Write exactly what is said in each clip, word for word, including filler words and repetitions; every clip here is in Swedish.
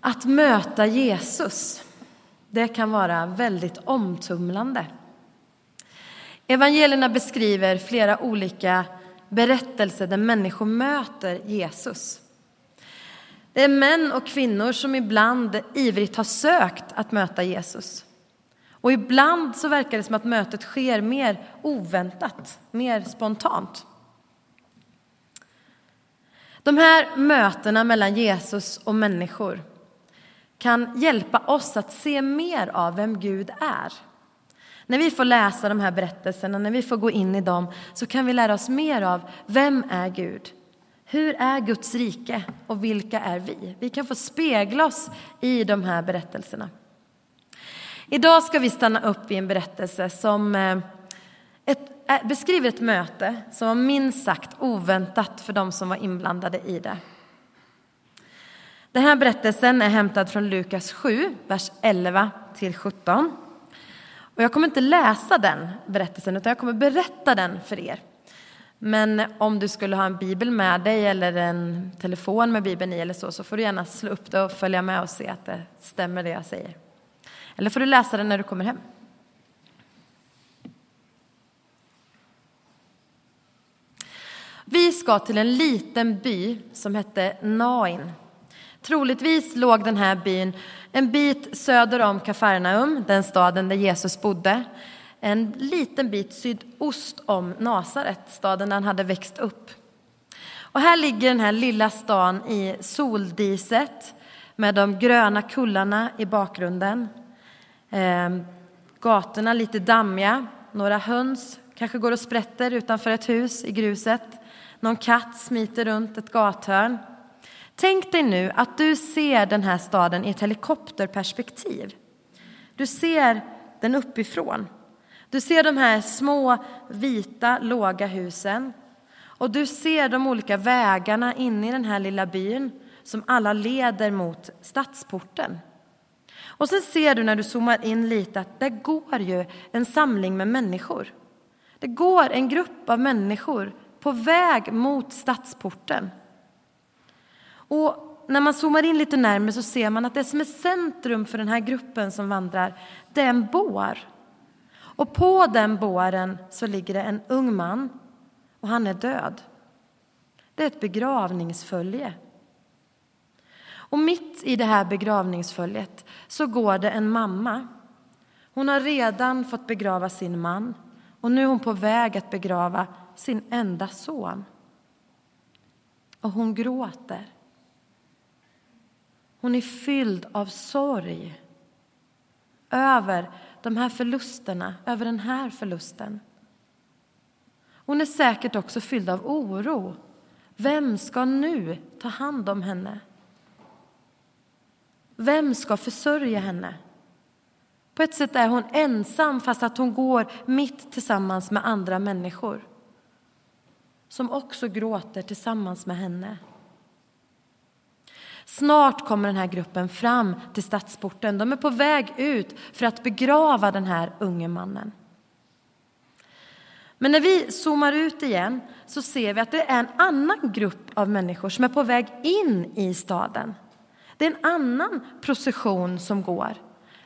Att möta Jesus, det kan vara väldigt omtumlande. Evangelierna beskriver flera olika berättelser där människor möter Jesus. Det är män och kvinnor som ibland ivrigt har sökt att möta Jesus. Och ibland så verkar det som att mötet sker mer oväntat, mer spontant. De här mötena mellan Jesus och människor kan hjälpa oss att se mer av vem Gud är. När vi får läsa de här berättelserna, när vi får gå in i dem, så kan vi lära oss mer av vem är Gud. Hur är Guds rike och vilka är vi? Vi kan få spegla oss i de här berättelserna. Idag ska vi stanna upp i en berättelse som ett, beskriver ett möte som var minst sagt oväntat för de som var inblandade i det. Den här berättelsen är hämtad från Lukas sju, vers elva till sjutton. Och jag kommer inte läsa den berättelsen utan jag kommer berätta den för er. Men om du skulle ha en bibel med dig eller en telefon med bibeln i eller så, så får du gärna slå upp det och följa med och se att det stämmer det jag säger. Eller får du läsa den när du kommer hem. Vi ska till en liten by som hette Nain. Troligtvis låg den här byn en bit söder om Kafarnaum, den staden där Jesus bodde. En liten bit sydost om Nasaret, staden där han hade växt upp. Och här ligger den här lilla stan i soldiset med de gröna kullarna i bakgrunden. Gatorna lite dammiga, några höns kanske går och sprätter utanför ett hus i gruset. Någon katt smiter runt ett gathörn. Tänk dig nu att du ser den här staden i ett helikopterperspektiv. Du ser den uppifrån. Du ser de här små, vita, låga husen. Och du ser de olika vägarna in i den här lilla byn som alla leder mot stadsporten. Och sen ser du när du zoomar in lite att det går ju en samling med människor. Det går en grupp av människor på väg mot stadsporten. Och när man zoomar in lite närmare så ser man att det som är centrum för den här gruppen som vandrar, det är en bår. Och på den båren så ligger det en ung man och han är död. Det är ett begravningsfölje. Och mitt i det här begravningsföljet så går det en mamma. Hon har redan fått begrava sin man och nu är hon på väg att begrava sin enda son. Och hon gråter. Hon är fylld av sorg över de här förlusterna, över den här förlusten. Hon är säkert också fylld av oro. Vem ska nu ta hand om henne? Vem ska försörja henne? På ett sätt är hon ensam fast att hon går mitt tillsammans med andra människor. Som också gråter tillsammans med henne. Snart kommer den här gruppen fram till stadsporten. De är på väg ut för att begrava den här unge mannen. Men när vi zoomar ut igen så ser vi att det är en annan grupp av människor som är på väg in i staden. Det är en annan procession som går.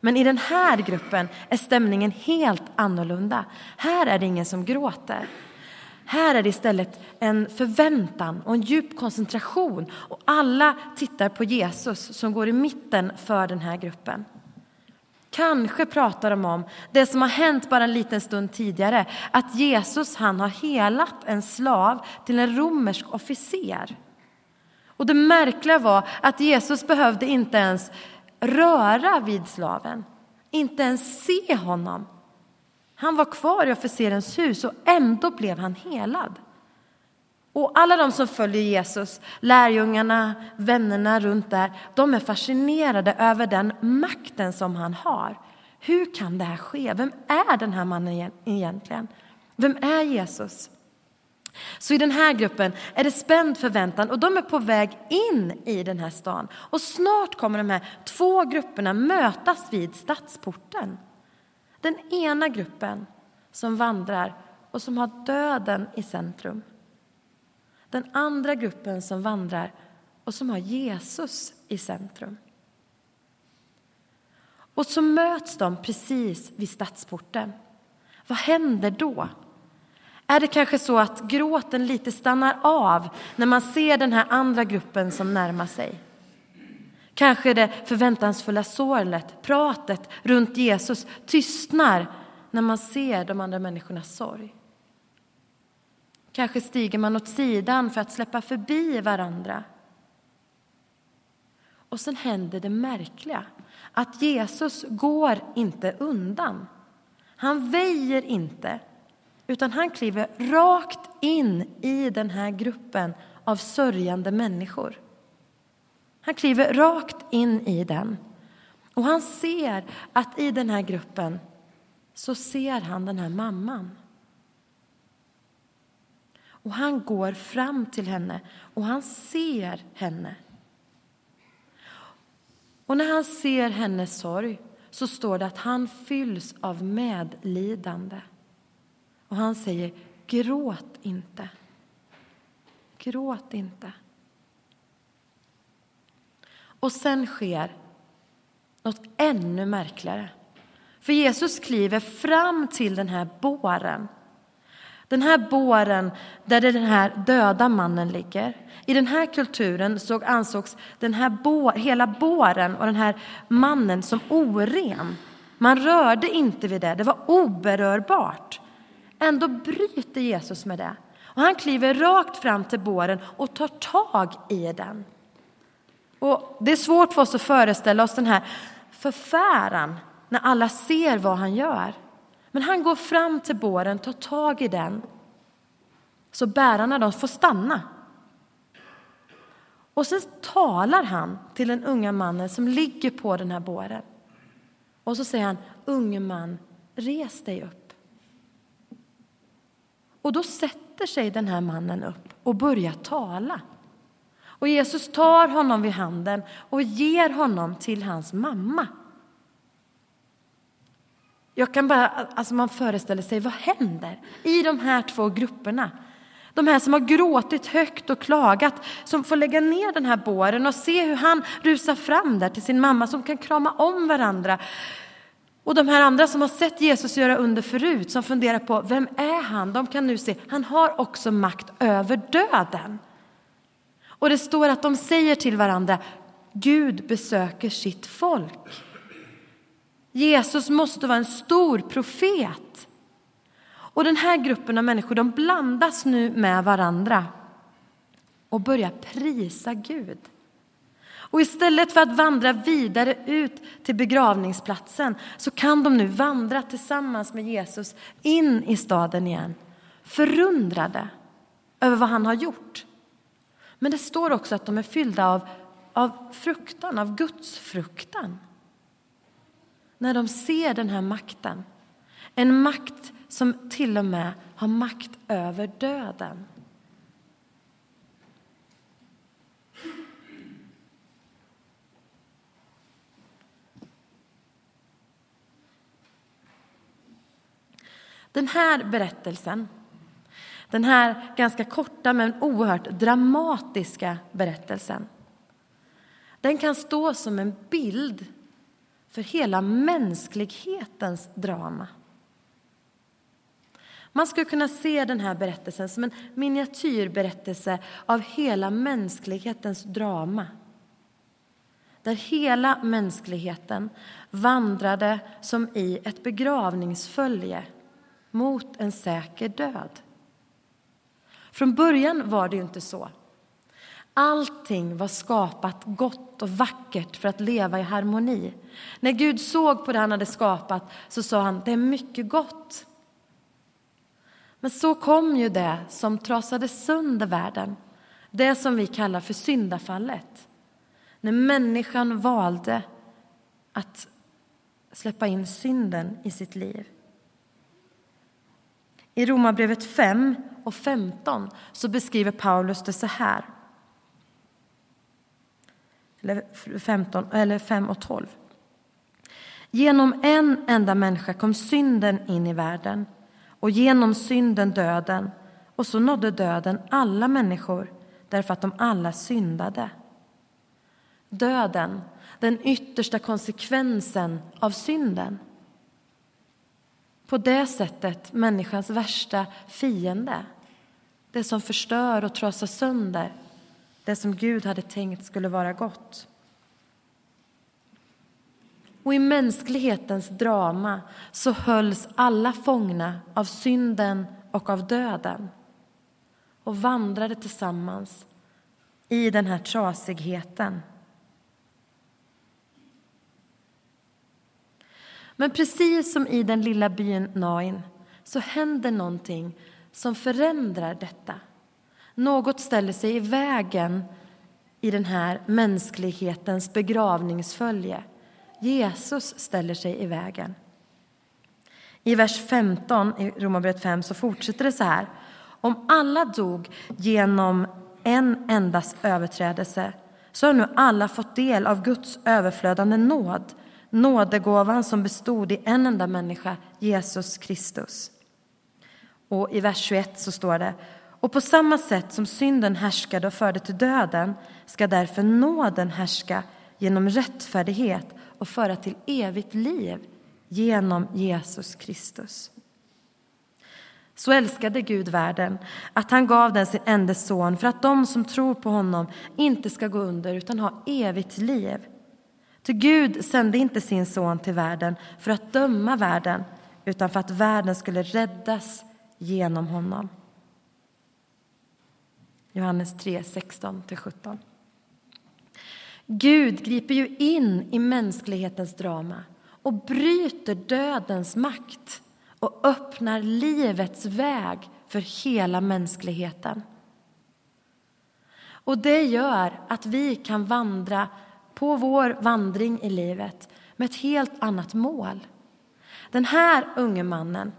Men i den här gruppen är stämningen helt annorlunda. Här är det ingen som gråter. Här är det istället en förväntan och en djup koncentration. Och alla tittar på Jesus som går i mitten för den här gruppen. Kanske pratar de om det som har hänt bara en liten stund tidigare. Att Jesus han har helat en slav till en romersk officer. Och det märkliga var att Jesus behövde inte ens röra vid slaven. Inte ens se honom. Han var kvar i officerens hus och ändå blev han helad. Och alla de som följer Jesus, lärjungarna, vännerna runt där, de är fascinerade över den makten som han har. Hur kan det här ske? Vem är den här mannen egentligen? Vem är Jesus? Så i den här gruppen är det spänd förväntan och de är på väg in i den här stan. Och snart kommer de här två grupperna mötas vid stadsporten. Den ena gruppen som vandrar och som har döden i centrum. Den andra gruppen som vandrar och som har Jesus i centrum. Och så möts de precis vid stadsporten. Vad händer då? Är det kanske så att gråten lite stannar av när man ser den här andra gruppen som närmar sig? Kanske det förväntansfulla sorlet, pratet runt Jesus tystnar när man ser de andra människornas sorg. Kanske stiger man åt sidan för att släppa förbi varandra. Och sen händer det märkliga att Jesus går inte undan. Han väjer inte, utan han kliver rakt in i den här gruppen av sörjande människor. Han kliver rakt in i den. Och han ser att i den här gruppen så ser han den här mamman. Och han går fram till henne och han ser henne. Och när han ser hennes sorg så står det att han fylls av medlidande. Och han säger, gråt inte. Gråt inte. Och sen sker något ännu märkligare. För Jesus kliver fram till den här båren. Den här båren där den här döda mannen ligger. I den här kulturen så ansågs den här bå, hela båren och den här mannen som oren. Man rörde inte vid det. Det var oberörbart. Ändå bryter Jesus med det. Och han kliver rakt fram till båren och tar tag i den. Och det är svårt för oss att föreställa oss den här förfäran när alla ser vad han gör. Men han går fram till båren, tar tag i den. Så bärarna, de får stanna. Och sen talar han till den unga mannen som ligger på den här båren. Och så säger han, unge man, res dig upp. Och då sätter sig den här mannen upp och börjar tala. Och Jesus tar honom vid handen och ger honom till hans mamma. Jag kan bara, alltså man föreställer sig, vad händer i de här två grupperna? De här som har gråtit högt och klagat, som får lägga ner den här båren och se hur han rusar fram där till sin mamma, som kan krama om varandra. Och de här andra som har sett Jesus göra under förut, som funderar på, vem är han? De kan nu se, han har också makt över döden. Och det står att de säger till varandra, Gud besöker sitt folk. Jesus måste vara en stor profet. Och den här gruppen av människor, de blandas nu med varandra. Och börjar prisa Gud. Och istället för att vandra vidare ut till begravningsplatsen så kan de nu vandra tillsammans med Jesus in i staden igen. Förundrade över vad han har gjort. Men det står också att de är fyllda av, av fruktan, av Guds fruktan. När de ser den här makten. En makt som till och med har makt över döden. Den här berättelsen. Den här ganska korta men oerhört dramatiska berättelsen. Den kan stå som en bild för hela mänsklighetens drama. Man skulle kunna se den här berättelsen som en miniatyrberättelse av hela mänsklighetens drama. Där hela mänskligheten vandrade som i ett begravningsfölje mot en säker död. Från början var det ju inte så. Allting var skapat gott och vackert för att leva i harmoni. När Gud såg på det han hade skapat så sa han, det är mycket gott. Men så kom ju det som trasade sönder världen. Det som vi kallar för syndafallet. När människan valde att släppa in synden i sitt liv. I Romarbrevet fem och femton så beskriver Paulus det så här. Eller, femton, eller fem och tolv. Genom en enda människa kom synden in i världen. Och genom synden döden. Och så nådde döden alla människor. Därför att de alla syndade. döden, den yttersta konsekvensen av synden. På det sättet människans värsta fiende, det som förstör och trasar sönder, det som Gud hade tänkt skulle vara gott. Och i mänsklighetens drama så hölls alla fångna av synden och av döden och vandrade tillsammans i den här trasigheten. Men precis som i den lilla byn Nain så händer någonting som förändrar detta. Något ställer sig i vägen i den här mänsklighetens begravningsfölje. Jesus ställer sig i vägen. I vers femton i Romarbrevet fem så fortsätter det så här. Om alla dog genom en endas överträdelse så har nu alla fått del av Guds överflödande nåd. Nådegåvan som bestod i en enda människa, Jesus Kristus. Och i vers tjugoett så står det: och på samma sätt som synden härskade och förde till döden ska därför nåden härska genom rättfärdighet och föra till evigt liv genom Jesus Kristus. Så älskade Gud världen att han gav den sin enda son för att de som tror på honom inte ska gå under utan ha evigt liv. Ty Gud sände inte sin son till världen för att döma världen utan för att världen skulle räddas genom honom. Johannes tre, sexton till sjutton. Gud griper ju in i mänsklighetens drama och bryter dödens makt och öppnar livets väg för hela mänskligheten. Och det gör att vi kan vandra på vår vandring i livet med ett helt annat mål. Den här unge mannen,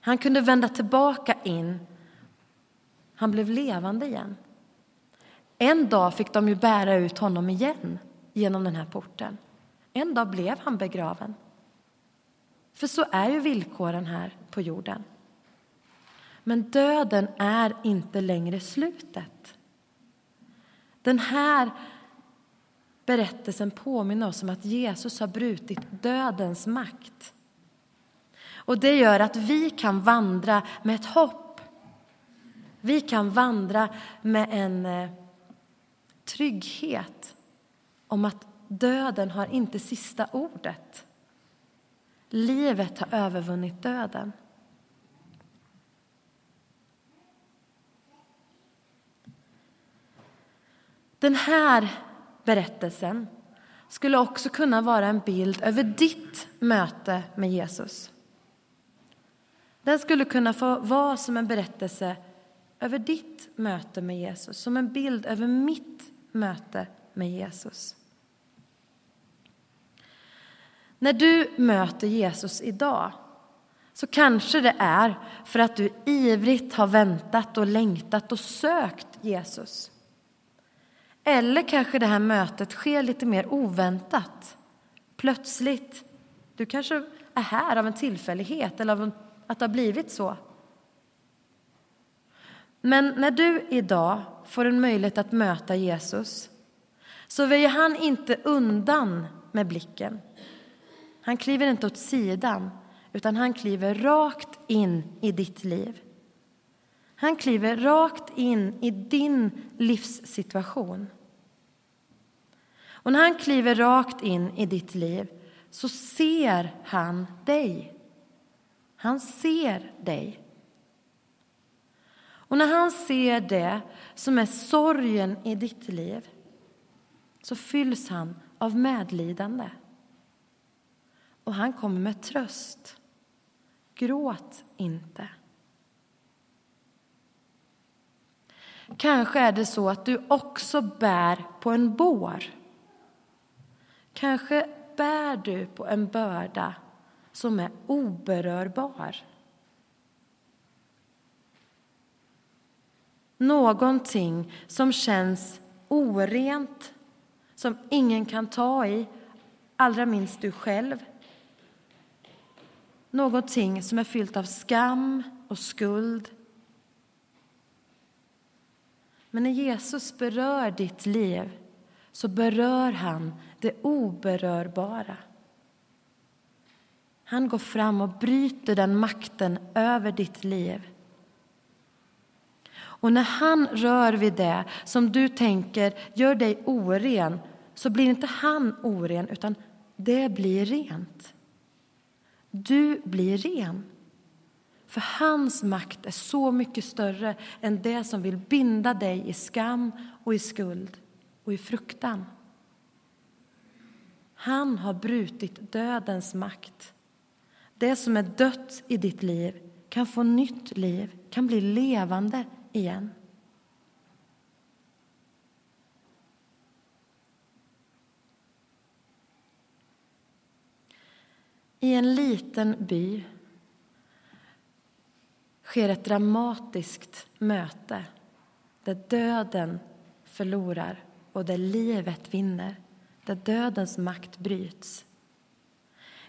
han kunde vända tillbaka in. Han blev levande igen. En dag fick de ju bära ut honom igen genom den här porten. En dag blev han begraven. För så är ju villkoren här på jorden. Men döden är inte längre slutet. Den här berättelsen påminner oss om att Jesus har brutit dödens makt. Och det gör att vi kan vandra med ett hopp. Vi kan vandra med en trygghet om att döden har inte sista ordet. Livet har övervunnit döden. Den här berättelsen skulle också kunna vara en bild över ditt möte med Jesus. Den skulle kunna få vara som en berättelse över ditt möte med Jesus, som en bild över mitt möte med Jesus. När du möter Jesus idag så kanske det är för att du ivrigt har väntat och längtat och sökt Jesus. Eller kanske det här mötet sker lite mer oväntat. Plötsligt. Du kanske är här av en tillfällighet eller av att det har blivit så. Men när du idag får en möjlighet att möta Jesus så väjer han inte undan med blicken. Han kliver inte åt sidan utan han kliver rakt in i ditt liv. Han kliver rakt in i din livssituation. Och när han kliver rakt in i ditt liv så ser han dig. Han ser dig. Och när han ser det som är sorgen i ditt liv så fylls han av medlidande. Och han kommer med tröst. Gråt inte. Kanske är det så att du också bär på en bår. Kanske bär du på en börda som är oberörbar. Någonting som känns orent, som ingen kan ta i, allra minst du själv. Någonting som är fyllt av skam och skuld. Men när Jesus berör ditt liv så berör han det oberörbara. Han går fram och bryter den makten över ditt liv. Och när han rör vid det som du tänker gör dig oren, så blir inte han oren, utan det blir rent. Du blir ren. För hans makt är så mycket större än det som vill binda dig i skam och i skuld och i fruktan. Han har brutit dödens makt. Det som är dött i ditt liv kan få nytt liv, kan bli levande igen. I en liten by sker ett dramatiskt möte där döden förlorar och där livet vinner, där dödens makt bryts.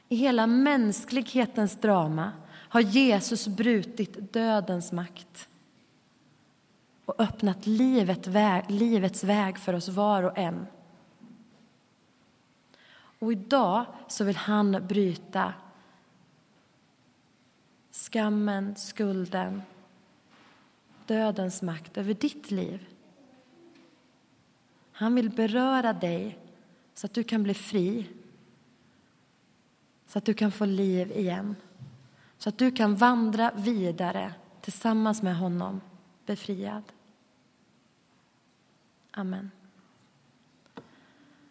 I hela mänsklighetens drama har Jesus brutit dödens makt och öppnat livet väg, livets väg för oss var och en. Och idag så vill han bryta skammen, skulden, dödens makt över ditt liv. Han vill beröra dig så att du kan bli fri. Så att du kan få liv igen. Så att du kan vandra vidare tillsammans med honom, befriad. Amen.